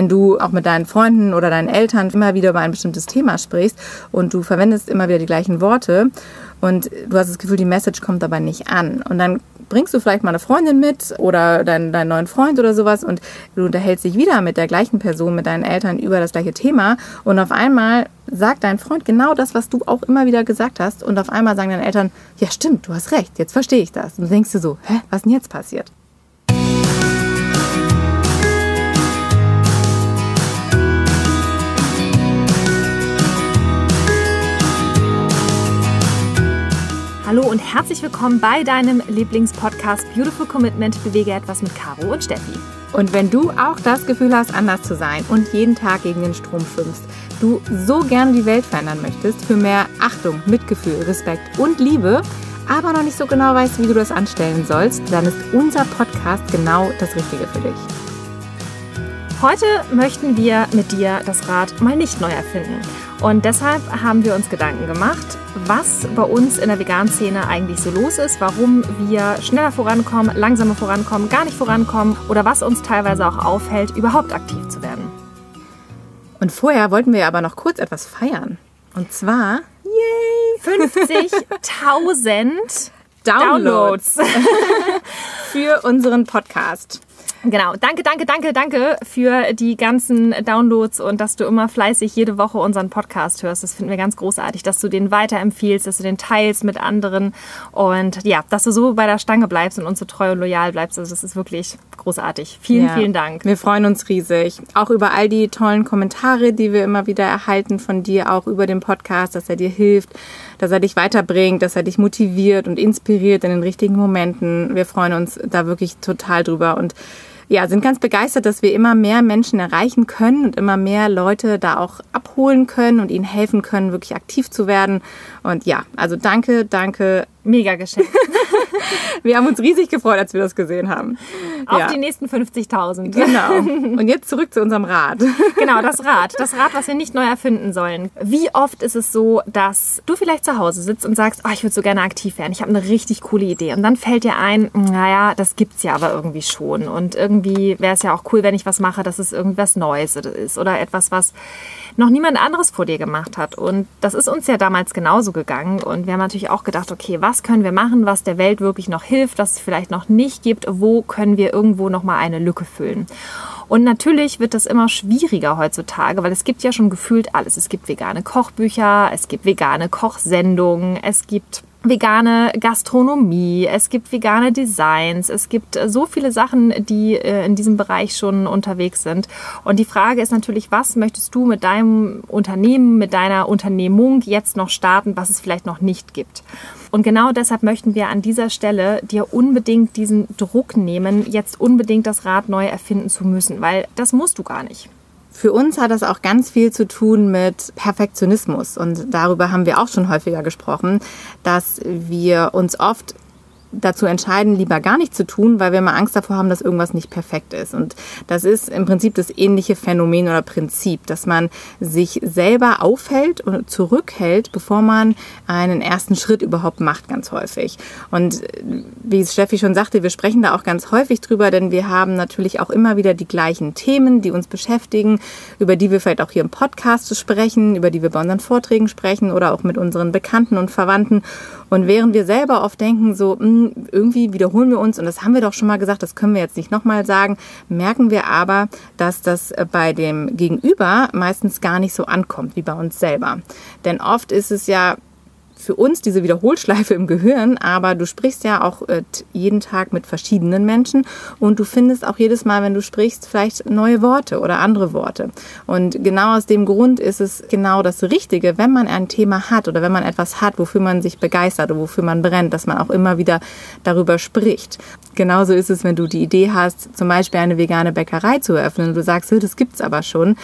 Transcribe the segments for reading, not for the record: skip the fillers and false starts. wenn du auch mit deinen Freunden oder deinen Eltern immer wieder über ein bestimmtes Thema sprichst und du verwendest immer wieder die gleichen Worte und du hast das Gefühl, die Message kommt aber nicht an. Und dann bringst du vielleicht mal eine Freundin mit oder deinen neuen Freund oder sowas und du unterhältst dich wieder mit der gleichen Person, mit deinen Eltern über das gleiche Thema und auf einmal sagt dein Freund genau das, was du auch immer wieder gesagt hast und auf einmal sagen deine Eltern, ja stimmt, du hast recht, jetzt verstehe ich das. Und du denkst dir so, hä, was ist denn jetzt passiert? Hallo und herzlich willkommen bei deinem Lieblingspodcast Beautiful Commitment, bewege etwas mit Caro und Steffi. Und wenn du auch das Gefühl hast, anders zu sein und jeden Tag gegen den Strom schwimmst, du so gerne die Welt verändern möchtest für mehr Achtung, Mitgefühl, Respekt und Liebe, aber noch nicht so genau weißt, wie du das anstellen sollst, dann ist unser Podcast genau das Richtige für dich. Heute möchten wir mit dir das Rad mal nicht neu erfinden. Und deshalb haben wir uns Gedanken gemacht, was bei uns in der veganen Szene eigentlich so los ist, warum wir schneller vorankommen, langsamer vorankommen, gar nicht vorankommen oder was uns teilweise auch aufhält, überhaupt aktiv zu werden. Und vorher wollten wir aber noch kurz etwas feiern. Und zwar, yay, 50.000 Downloads für unseren Podcast. Genau, danke für die ganzen Downloads und dass du immer fleißig jede Woche unseren Podcast hörst. Das finden wir ganz großartig, dass du den weiterempfiehlst, dass du den teilst mit anderen und ja, dass du so bei der Stange bleibst und uns so treu und loyal bleibst. Also das ist wirklich großartig. Vielen Dank. Wir freuen uns riesig. Auch über all die tollen Kommentare, die wir immer wieder erhalten von dir, auch über den Podcast, dass er dir hilft, dass er dich weiterbringt, dass er dich motiviert und inspiriert in den richtigen Momenten. Wir freuen uns da wirklich total drüber und ja, sind ganz begeistert, dass wir immer mehr Menschen erreichen können und immer mehr Leute da auch abholen können und ihnen helfen können, wirklich aktiv zu werden. Und ja, also danke. Mega Geschenk. Wir haben uns riesig gefreut, als wir das gesehen haben. Auf die nächsten 50.000. Genau. Und jetzt zurück zu unserem Rad. Genau, das Rad, was wir nicht neu erfinden sollen. Wie oft ist es so, dass du vielleicht zu Hause sitzt und sagst, oh, ich würde so gerne aktiv werden, ich habe eine richtig coole Idee. Und dann fällt dir ein, naja, das gibt's ja aber irgendwie schon. Und irgendwie wäre es ja auch cool, wenn ich was mache, dass es irgendwas Neues ist oder etwas, was noch niemand anderes vor dir gemacht hat. Und das ist uns ja damals genauso gegangen. Und wir haben natürlich auch gedacht, okay, was können wir machen, was der Welt wirklich noch hilft, was es vielleicht noch nicht gibt, wo können wir irgendwo nochmal eine Lücke füllen. Und natürlich wird das immer schwieriger heutzutage, weil es gibt ja schon gefühlt alles. Es gibt vegane Kochbücher, es gibt vegane Kochsendungen, es gibt vegane Gastronomie, es gibt vegane Designs, es gibt so viele Sachen, die in diesem Bereich schon unterwegs sind. Und die Frage ist natürlich, was möchtest du mit deinem Unternehmen, mit deiner Unternehmung jetzt noch starten, was es vielleicht noch nicht gibt? Und genau deshalb möchten wir an dieser Stelle dir unbedingt diesen Druck nehmen, jetzt unbedingt das Rad neu erfinden zu müssen, weil das musst du gar nicht. Für uns hat das auch ganz viel zu tun mit Perfektionismus und darüber haben wir auch schon häufiger gesprochen, dass wir uns oft dazu entscheiden, lieber gar nichts zu tun, weil wir mal Angst davor haben, dass irgendwas nicht perfekt ist. Und das ist im Prinzip das ähnliche Phänomen oder Prinzip, dass man sich selber aufhält und zurückhält, bevor man einen ersten Schritt überhaupt macht, ganz häufig. Und wie Steffi schon sagte, wir sprechen da auch ganz häufig drüber, denn wir haben natürlich auch immer wieder die gleichen Themen, die uns beschäftigen, über die wir vielleicht auch hier im Podcast sprechen, über die wir bei unseren Vorträgen sprechen oder auch mit unseren Bekannten und Verwandten. Und während wir selber oft denken, so irgendwie wiederholen wir uns und das haben wir doch schon mal gesagt, das können wir jetzt nicht nochmal sagen, merken wir aber, dass das bei dem Gegenüber meistens gar nicht so ankommt wie bei uns selber. Denn oft ist es ja für uns diese Wiederholschleife im Gehirn, aber du sprichst ja auch jeden Tag mit verschiedenen Menschen und du findest auch jedes Mal, wenn du sprichst, vielleicht neue Worte oder andere Worte. Und genau aus dem Grund ist es genau das Richtige, wenn man ein Thema hat oder wenn man etwas hat, wofür man sich begeistert oder wofür man brennt, dass man auch immer wieder darüber spricht. Genauso ist es, wenn du die Idee hast, zum Beispiel eine vegane Bäckerei zu eröffnen und du sagst, das gibt's aber schon,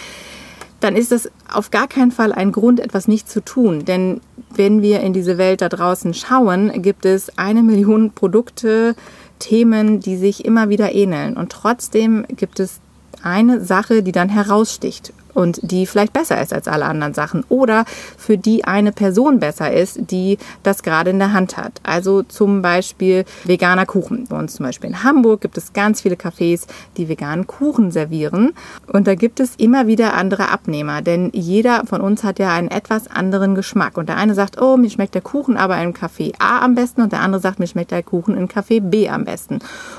dann ist das auf gar keinen Fall ein Grund, etwas nicht zu tun. Denn wenn wir in diese Welt da draußen schauen, gibt es 1 Million Produkte, Themen, die sich immer wieder ähneln. Und trotzdem gibt es eine Sache, die dann heraussticht. und die vielleicht besser ist als alle anderen Sachen oder für die eine Person besser ist, die das gerade in der Hand hat. Also zum Beispiel veganer Kuchen. Bei uns zum Beispiel in Hamburg gibt es ganz viele Cafés, die veganen Kuchen servieren und da gibt es immer wieder andere Abnehmer, denn jeder von uns hat ja einen etwas anderen Geschmack und der eine sagt, oh, mir schmeckt der Kuchen aber im Café A am besten und der andere sagt, mir schmeckt der Kuchen im Café B am besten.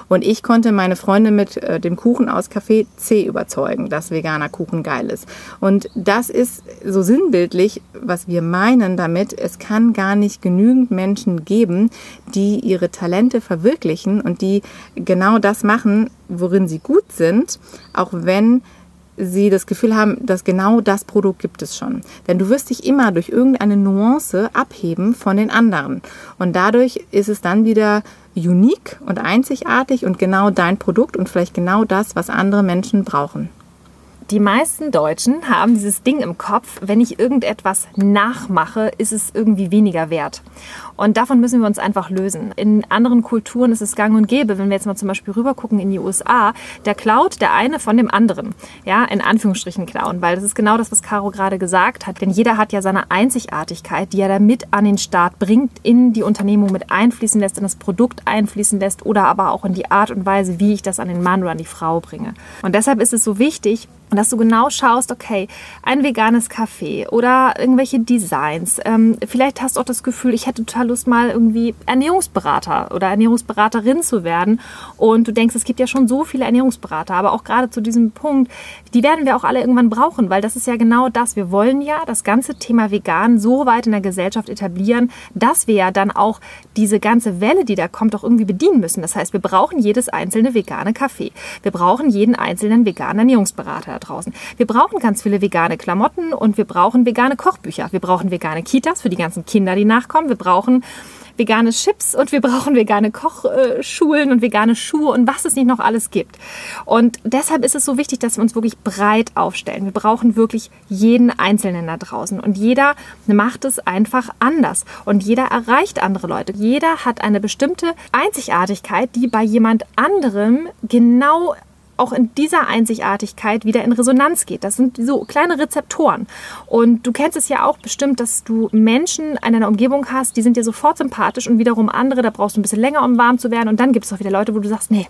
Und ich konnte meine Freunde mit dem Kuchen aus Café C überzeugen, dass veganer Kuchen geil ist. Und das ist so sinnbildlich, was wir meinen damit. Es kann gar nicht genügend Menschen geben, die ihre Talente verwirklichen und die genau das machen, worin sie gut sind, auch wenn sie das Gefühl haben, dass genau das Produkt gibt es schon. Denn du wirst dich immer durch irgendeine Nuance abheben von den anderen. Und dadurch ist es dann wieder unique und einzigartig und genau dein Produkt und vielleicht genau das, was andere Menschen brauchen. Die meisten Deutschen haben dieses Ding im Kopf, wenn ich irgendetwas nachmache, ist es irgendwie weniger wert. Und davon müssen wir uns einfach lösen. In anderen Kulturen ist es gang und gäbe, wenn wir jetzt mal zum Beispiel rübergucken in die USA, da klaut der eine von dem anderen. Ja, in Anführungsstrichen klauen, weil das ist genau das, was Caro gerade gesagt hat. Denn jeder hat ja seine Einzigartigkeit, die er da mit an den Start bringt, in die Unternehmung mit einfließen lässt, in das Produkt einfließen lässt oder aber auch in die Art und Weise, wie ich das an den Mann oder an die Frau bringe. Und deshalb ist es so wichtig, und dass du genau schaust, okay, ein veganes Café oder irgendwelche Designs. Vielleicht hast du auch das Gefühl, ich hätte total Lust, mal irgendwie Ernährungsberater oder Ernährungsberaterin zu werden. Und du denkst, es gibt ja schon so viele Ernährungsberater. Aber auch gerade zu diesem Punkt, die werden wir auch alle irgendwann brauchen, weil das ist ja genau das. Wir wollen ja das ganze Thema vegan so weit in der Gesellschaft etablieren, dass wir ja dann auch diese ganze Welle, die da kommt, auch irgendwie bedienen müssen. Das heißt, wir brauchen jedes einzelne vegane Café. Wir brauchen jeden einzelnen veganen Ernährungsberater draußen. Wir brauchen ganz viele vegane Klamotten und wir brauchen vegane Kochbücher. Wir brauchen vegane Kitas für die ganzen Kinder, die nachkommen. Wir brauchen vegane Chips und wir brauchen vegane Kochschulen und vegane Schuhe und was es nicht noch alles gibt. Und deshalb ist es so wichtig, dass wir uns wirklich breit aufstellen. Wir brauchen wirklich jeden Einzelnen da draußen und jeder macht es einfach anders und jeder erreicht andere Leute. Jeder hat eine bestimmte Einzigartigkeit, die bei jemand anderem genau auch in dieser Einzigartigkeit wieder in Resonanz geht. Das sind so kleine Rezeptoren. Und du kennst es ja auch bestimmt, dass du Menschen in deiner Umgebung hast, die sind dir sofort sympathisch und wiederum andere, da brauchst du ein bisschen länger, um warm zu werden. Und dann gibt es auch wieder Leute, wo du sagst, nee,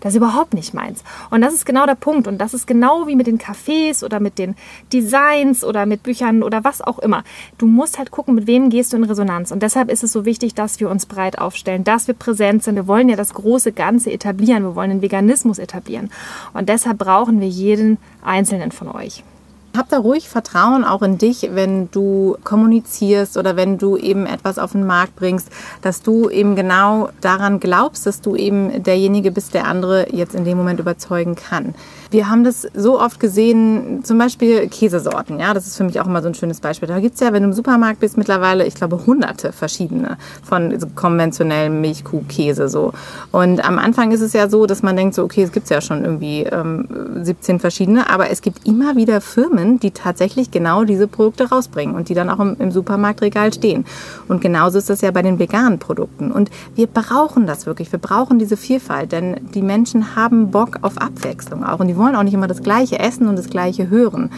das ist überhaupt nicht meins. Und das ist genau der Punkt. Und das ist genau wie mit den Cafés oder mit den Designs oder mit Büchern oder was auch immer. Du musst halt gucken, mit wem gehst du in Resonanz. Und deshalb ist es so wichtig, dass wir uns breit aufstellen, dass wir präsent sind. Wir wollen ja das große Ganze etablieren. Wir wollen den Veganismus etablieren. Und deshalb brauchen wir jeden Einzelnen von euch. Hab da ruhig Vertrauen auch in dich, wenn du kommunizierst oder wenn du eben etwas auf den Markt bringst, dass du eben genau daran glaubst, dass du eben derjenige bist, der andere jetzt in dem Moment überzeugen kann. Wir haben das so oft gesehen, zum Beispiel Käsesorten. Ja, das ist für mich auch immer so ein schönes Beispiel. Da gibt es ja, wenn du im Supermarkt bist, mittlerweile, ich glaube, hunderte verschiedene von so konventionellem Milchkuhkäse. So. Und am Anfang ist es ja so, dass man denkt, so, okay, es gibt ja schon irgendwie 17 verschiedene, aber es gibt immer wieder Firmen, die tatsächlich genau diese Produkte rausbringen und die dann auch im Supermarktregal stehen. Und genauso ist das ja bei den veganen Produkten. Und wir brauchen das wirklich. Wir brauchen diese Vielfalt, denn die Menschen haben Bock auf Abwechslung auch. Und die wollen auch nicht immer das Gleiche essen und das Gleiche hören.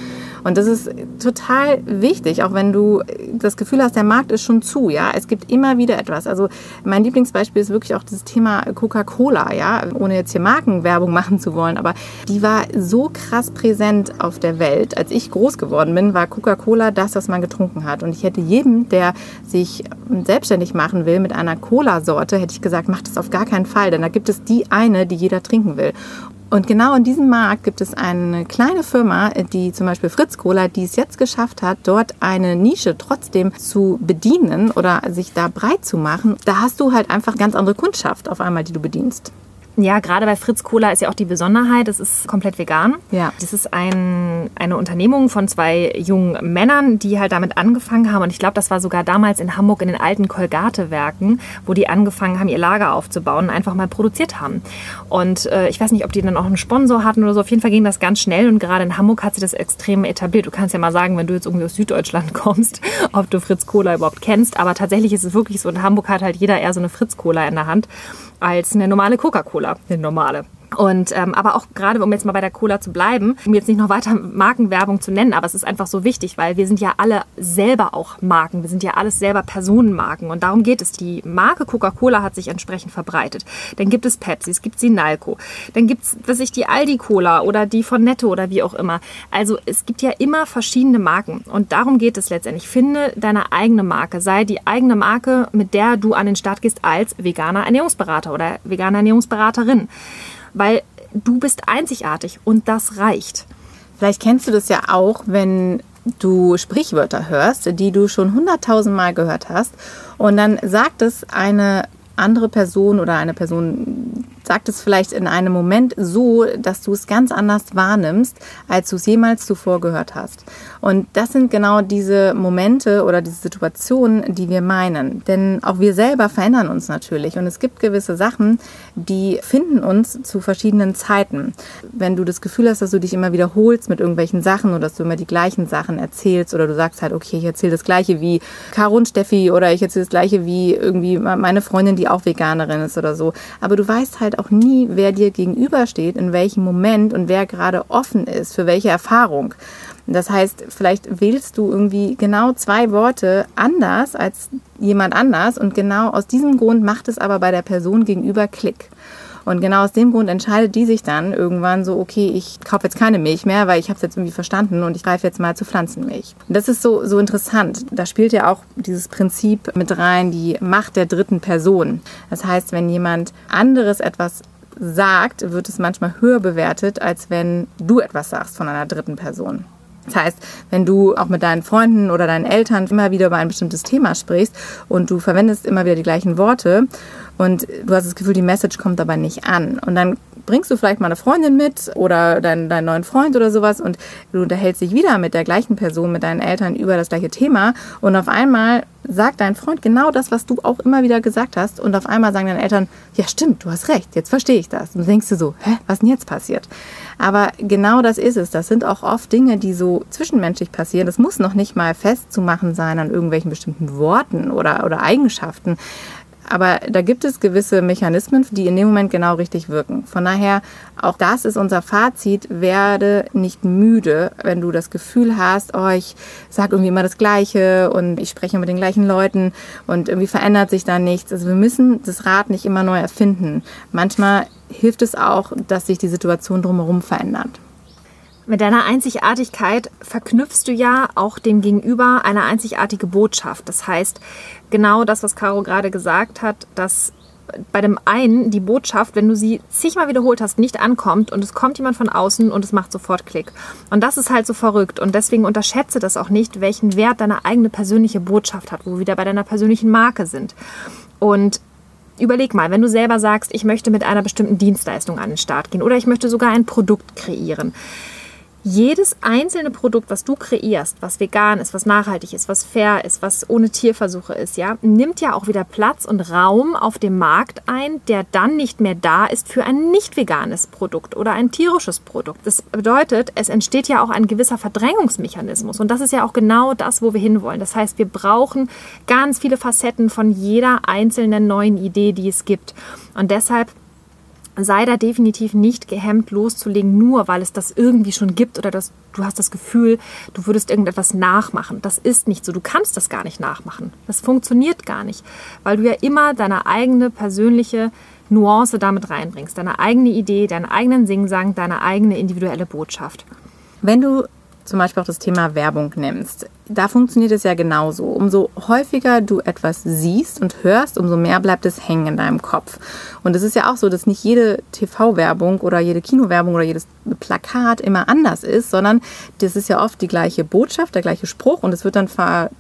Und das ist total wichtig, auch wenn du das Gefühl hast, der Markt ist schon zu, ja. Es gibt immer wieder etwas. Also mein Lieblingsbeispiel ist wirklich auch dieses Thema Coca-Cola, ja. Ohne jetzt hier Markenwerbung machen zu wollen, aber die war so krass präsent auf der Welt. Als ich groß geworden bin, war Coca-Cola das, was man getrunken hat. Und ich hätte jedem, der sich selbstständig machen will mit einer Cola-Sorte, hätte ich gesagt, mach das auf gar keinen Fall, denn da gibt es die eine, die jeder trinken will. Und genau in diesem Markt gibt es eine kleine Firma, die zum Beispiel Fritz Cola, die es jetzt geschafft hat, dort eine Nische trotzdem zu bedienen oder sich da breit zu machen. Da hast du halt einfach ganz andere Kundschaft auf einmal, die du bedienst. Ja, gerade bei Fritz Cola ist ja auch die Besonderheit, es ist komplett vegan. Ja. Das ist eine Unternehmung von zwei jungen Männern, die halt damit angefangen haben. Und ich glaube, das war sogar damals in Hamburg in den alten Kolgate-Werken, wo die angefangen haben, ihr Lager aufzubauen und einfach mal produziert haben. Und ich weiß nicht, ob die dann auch einen Sponsor hatten oder so. Auf jeden Fall ging das ganz schnell und gerade in Hamburg hat sich das extrem etabliert. Du kannst ja mal sagen, wenn du jetzt irgendwie aus Süddeutschland kommst, ob du Fritz Cola überhaupt kennst. Aber tatsächlich ist es wirklich so, in Hamburg hat halt jeder eher so eine Fritz Cola in der Hand als eine normale Coca-Cola, eine normale. Und aber auch gerade, um jetzt mal bei der Cola zu bleiben, um jetzt nicht noch weiter Markenwerbung zu nennen, aber es ist einfach so wichtig, weil wir sind ja alle selber auch Marken, wir sind ja alles selber Personenmarken und darum geht es. Die Marke Coca-Cola hat sich entsprechend verbreitet. Dann gibt es Pepsi, es gibt Sinalco, dann gibt es, was ich, die Aldi-Cola oder die von Netto oder wie auch immer. Also es gibt ja immer verschiedene Marken und darum geht es letztendlich. Finde deine eigene Marke, sei die eigene Marke, mit der du an den Start gehst als veganer Ernährungsberater oder vegane Ernährungsberaterin. Weil du bist einzigartig und das reicht. Vielleicht kennst du das ja auch, wenn du Sprichwörter hörst, die du schon 100.000 Mal gehört hast. Und dann sagt es eine andere Person oder eine Person sagt es vielleicht in einem Moment so, dass du es ganz anders wahrnimmst, als du es jemals zuvor gehört hast. Und das sind genau diese Momente oder diese Situationen, die wir meinen. Denn auch wir selber verändern uns natürlich. Und es gibt gewisse Sachen, die finden uns zu verschiedenen Zeiten. Wenn du das Gefühl hast, dass du dich immer wiederholst mit irgendwelchen Sachen oder dass du immer die gleichen Sachen erzählst oder du sagst halt, okay, ich erzähle das Gleiche wie Caro und Steffi oder ich erzähle das Gleiche wie irgendwie meine Freundin, die auch Veganerin ist oder so. Aber du weißt halt auch nie, wer dir gegenübersteht, in welchem Moment und wer gerade offen ist, für welche Erfahrung. Das heißt, vielleicht wählst du irgendwie genau 2 Worte anders als jemand anders und genau aus diesem Grund macht es aber bei der Person gegenüber Klick. Und genau aus dem Grund entscheidet die sich dann irgendwann so, okay, ich kaufe jetzt keine Milch mehr, weil ich habe es jetzt irgendwie verstanden und ich greife jetzt mal zu Pflanzenmilch. Und das ist so interessant. Da spielt ja auch dieses Prinzip mit rein, die Macht der dritten Person. Das heißt, wenn jemand anderes etwas sagt, wird es manchmal höher bewertet, als wenn du etwas sagst von einer dritten Person. Das heißt, wenn du auch mit deinen Freunden oder deinen Eltern immer wieder über ein bestimmtes Thema sprichst und du verwendest immer wieder die gleichen Worte und du hast das Gefühl, die Message kommt aber nicht an und dann bringst du vielleicht mal eine Freundin mit oder deinen neuen Freund oder sowas und du unterhältst dich wieder mit der gleichen Person, mit deinen Eltern über das gleiche Thema und auf einmal sagt dein Freund genau das, was du auch immer wieder gesagt hast und auf einmal sagen deine Eltern, ja stimmt, du hast recht, jetzt verstehe ich das. Und du denkst dir so, hä, was denn jetzt passiert? Aber genau das ist es. Das sind auch oft Dinge, die so zwischenmenschlich passieren. Das muss noch nicht mal festzumachen sein an irgendwelchen bestimmten Worten oder Eigenschaften. Aber da gibt es gewisse Mechanismen, die in dem Moment genau richtig wirken. Von daher, auch das ist unser Fazit, werde nicht müde, wenn du das Gefühl hast, oh, ich sage irgendwie immer das Gleiche und ich spreche mit den gleichen Leuten und irgendwie verändert sich da nichts. Also wir müssen das Rad nicht immer neu erfinden. Manchmal hilft es auch, dass sich die Situation drumherum verändert. Mit deiner Einzigartigkeit verknüpfst du ja auch dem Gegenüber eine einzigartige Botschaft. Das heißt, genau das, was Caro gerade gesagt hat, dass bei dem einen die Botschaft, wenn du sie zigmal wiederholt hast, nicht ankommt und es kommt jemand von außen und es macht sofort Klick. Und das ist halt so verrückt und deswegen unterschätze das auch nicht, welchen Wert deine eigene persönliche Botschaft hat, wo wir wieder bei deiner persönlichen Marke sind. Und überleg mal, wenn du selber sagst, ich möchte mit einer bestimmten Dienstleistung an den Start gehen oder ich möchte sogar ein Produkt kreieren. Jedes einzelne Produkt, was du kreierst, was vegan ist, was nachhaltig ist, was fair ist, was ohne Tierversuche ist, ja, nimmt ja auch wieder Platz und Raum auf dem Markt ein, der dann nicht mehr da ist für ein nicht veganes Produkt oder ein tierisches Produkt. Das bedeutet, es entsteht ja auch ein gewisser Verdrängungsmechanismus und das ist ja auch genau das, wo wir hinwollen. Das heißt, wir brauchen ganz viele Facetten von jeder einzelnen neuen Idee, die es gibt und deshalb sei da definitiv nicht gehemmt loszulegen, nur weil es das irgendwie schon gibt oder dass du hast das Gefühl, du würdest irgendetwas nachmachen. Das ist nicht so. Du kannst das gar nicht nachmachen. Das funktioniert gar nicht, weil du ja immer deine eigene persönliche Nuance damit reinbringst. Deine eigene Idee, deinen eigenen Singsang, deine eigene individuelle Botschaft. Wenn du zum Beispiel auch das Thema Werbung nimmst, da funktioniert es ja genauso. Umso häufiger du etwas siehst und hörst, umso mehr bleibt es hängen in deinem Kopf. Und es ist ja auch so, dass nicht jede TV-Werbung oder jede Kinowerbung oder jedes Plakat immer anders ist, sondern das ist ja oft die gleiche Botschaft, der gleiche Spruch und es wird dann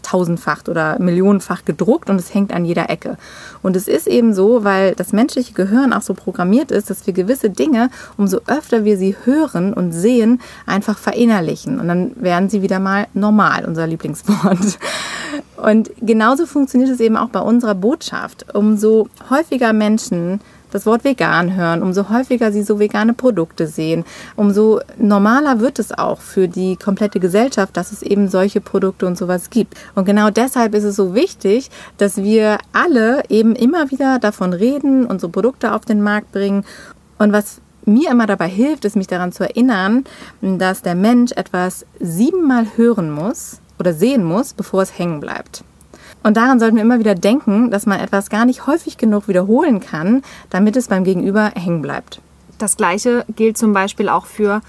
tausendfach oder millionenfach gedruckt und es hängt an jeder Ecke. Und es ist eben so, weil das menschliche Gehirn auch so programmiert ist, dass wir gewisse Dinge, umso öfter wir sie hören und sehen, einfach verinnerlichen. Und dann werden sie wieder mal normal, unser Lieblingswort. Und genauso funktioniert es eben auch bei unserer Botschaft. Umso häufiger Menschen das Wort vegan hören, umso häufiger sie so vegane Produkte sehen, umso normaler wird es auch für die komplette Gesellschaft, dass es eben solche Produkte und sowas gibt. Und genau deshalb ist es so wichtig, dass wir alle eben immer wieder davon reden, unsere Produkte auf den Markt bringen. Und was mir immer dabei hilft, ist mich daran zu erinnern, dass der Mensch etwas 7-mal hören muss oder sehen muss, bevor es hängen bleibt. Und daran sollten wir immer wieder denken, dass man etwas gar nicht häufig genug wiederholen kann, damit es beim Gegenüber hängen bleibt. Das Gleiche gilt zum Beispiel auch für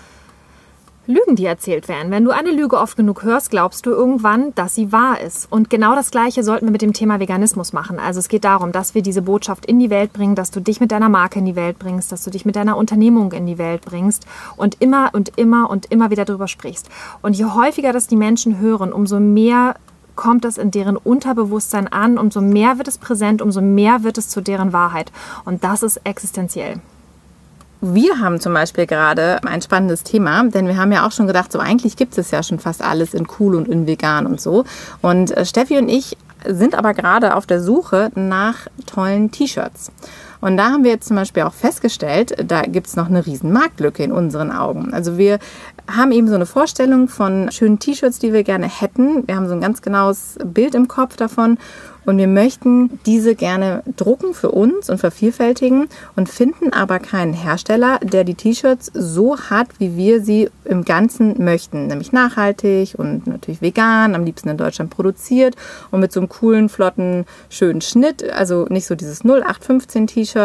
Lügen, die erzählt werden. Wenn du eine Lüge oft genug hörst, glaubst du irgendwann, dass sie wahr ist. Und genau das Gleiche sollten wir mit dem Thema Veganismus machen. Also es geht darum, dass wir diese Botschaft in die Welt bringen, dass du dich mit deiner Marke in die Welt bringst, dass du dich mit deiner Unternehmung in die Welt bringst und immer und immer und immer wieder darüber sprichst. Und je häufiger das die Menschen hören, umso mehr kommt das in deren Unterbewusstsein an, umso mehr wird es präsent, umso mehr wird es zu deren Wahrheit. Und das ist existenziell. Wir haben zum Beispiel gerade ein spannendes Thema, denn wir haben ja auch schon gedacht, so eigentlich gibt es ja schon fast alles in cool und in vegan und so. Und Steffi und ich sind aber gerade auf der Suche nach tollen T-Shirts. Und da haben wir jetzt zum Beispiel auch festgestellt, da gibt es noch eine riesen Marktlücke in unseren Augen. Also wir haben eben so eine Vorstellung von schönen T-Shirts, die wir gerne hätten. Wir haben so ein ganz genaues Bild im Kopf davon und wir möchten diese gerne drucken für uns und vervielfältigen und finden aber keinen Hersteller, der die T-Shirts so hat, wie wir sie im Ganzen möchten. Nämlich nachhaltig und natürlich vegan, am liebsten in Deutschland produziert und mit so einem coolen, flotten, schönen Schnitt. Also nicht so dieses 0815 T-Shirt.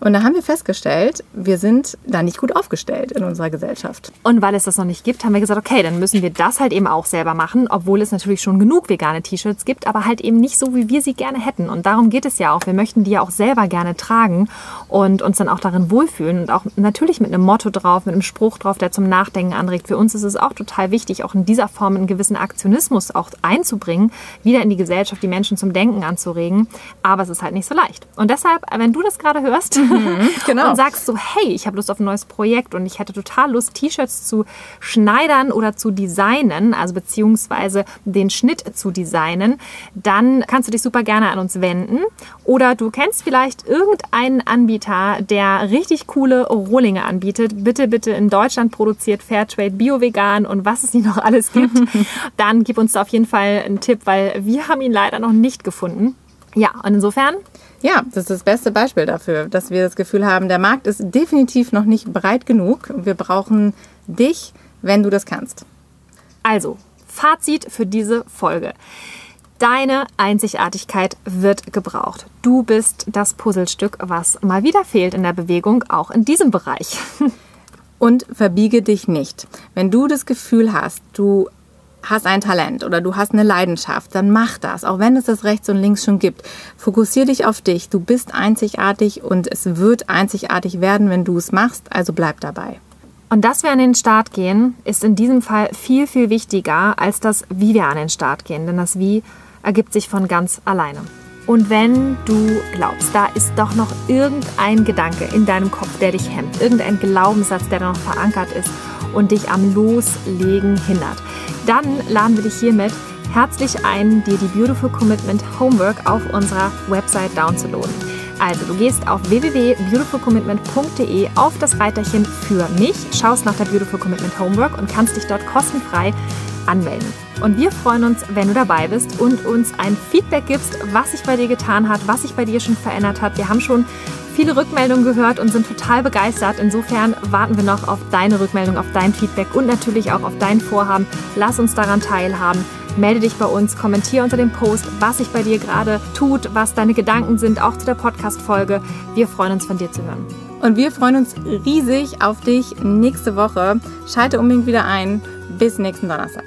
Und da haben wir festgestellt, wir sind da nicht gut aufgestellt in unserer Gesellschaft. Und weil es das noch nicht gibt, haben wir gesagt, okay, dann müssen wir das halt eben auch selber machen, obwohl es natürlich schon genug vegane T-Shirts gibt, aber halt eben nicht so, wie wir sie gerne hätten. Und darum geht es ja auch. Wir möchten die ja auch selber gerne tragen und uns dann auch darin wohlfühlen und auch natürlich mit einem Motto drauf, mit einem Spruch drauf, der zum Nachdenken anregt. Für uns ist es auch total wichtig, auch in dieser Form einen gewissen Aktionismus auch einzubringen, wieder in die Gesellschaft, die Menschen zum Denken anzuregen. Aber es ist halt nicht so leicht. Und deshalb, wenn du das gerade hörst, genau. Und sagst so, hey, ich habe Lust auf ein neues Projekt und ich hätte total Lust, T-Shirts zu schneidern oder zu designen, also beziehungsweise den Schnitt zu designen, dann kannst du dich super gerne an uns wenden. Oder du kennst vielleicht irgendeinen Anbieter, der richtig coole Rohlinge anbietet, bitte, bitte in Deutschland produziert, Fairtrade, Bio-Vegan und was es nicht noch alles gibt, dann gib uns da auf jeden Fall einen Tipp, weil wir haben ihn leider noch nicht gefunden. Ja, und insofern... Ja, das ist das beste Beispiel dafür, dass wir das Gefühl haben, der Markt ist definitiv noch nicht breit genug. Wir brauchen dich, wenn du das kannst. Also, Fazit für diese Folge. Deine Einzigartigkeit wird gebraucht. Du bist das Puzzlestück, was mal wieder fehlt in der Bewegung, auch in diesem Bereich. Und verbiege dich nicht. Wenn du das Gefühl hast, du hast ein Talent oder du hast eine Leidenschaft, dann mach das, auch wenn es das rechts und links schon gibt. Fokussier dich auf dich, du bist einzigartig und es wird einzigartig werden, wenn du es machst, also bleib dabei. Und dass wir an den Start gehen, ist in diesem Fall viel, viel wichtiger als das, wie wir an den Start gehen, denn das Wie ergibt sich von ganz alleine. Und wenn du glaubst, da ist doch noch irgendein Gedanke in deinem Kopf, der dich hemmt, irgendein Glaubenssatz, der da noch verankert ist und dich am Loslegen hindert, dann laden wir dich hiermit herzlich ein, dir die Beautiful Commitment Homework auf unserer Website downzuladen. Also du gehst auf www.beautifulcommitment.de auf das Reiterchen für mich, schaust nach der Beautiful Commitment Homework und kannst dich dort kostenfrei anmelden. Und wir freuen uns, wenn du dabei bist und uns ein Feedback gibst, was sich bei dir getan hat, was sich bei dir schon verändert hat. Wir haben schon viele Rückmeldungen gehört und sind total begeistert. Insofern warten wir noch auf deine Rückmeldung, auf dein Feedback und natürlich auch auf dein Vorhaben. Lass uns daran teilhaben. Melde dich bei uns, kommentiere unter dem Post, was sich bei dir gerade tut, was deine Gedanken sind, auch zu der Podcast-Folge. Wir freuen uns, von dir zu hören. Und wir freuen uns riesig auf dich nächste Woche. Schalte unbedingt wieder ein. Bis nächsten Donnerstag.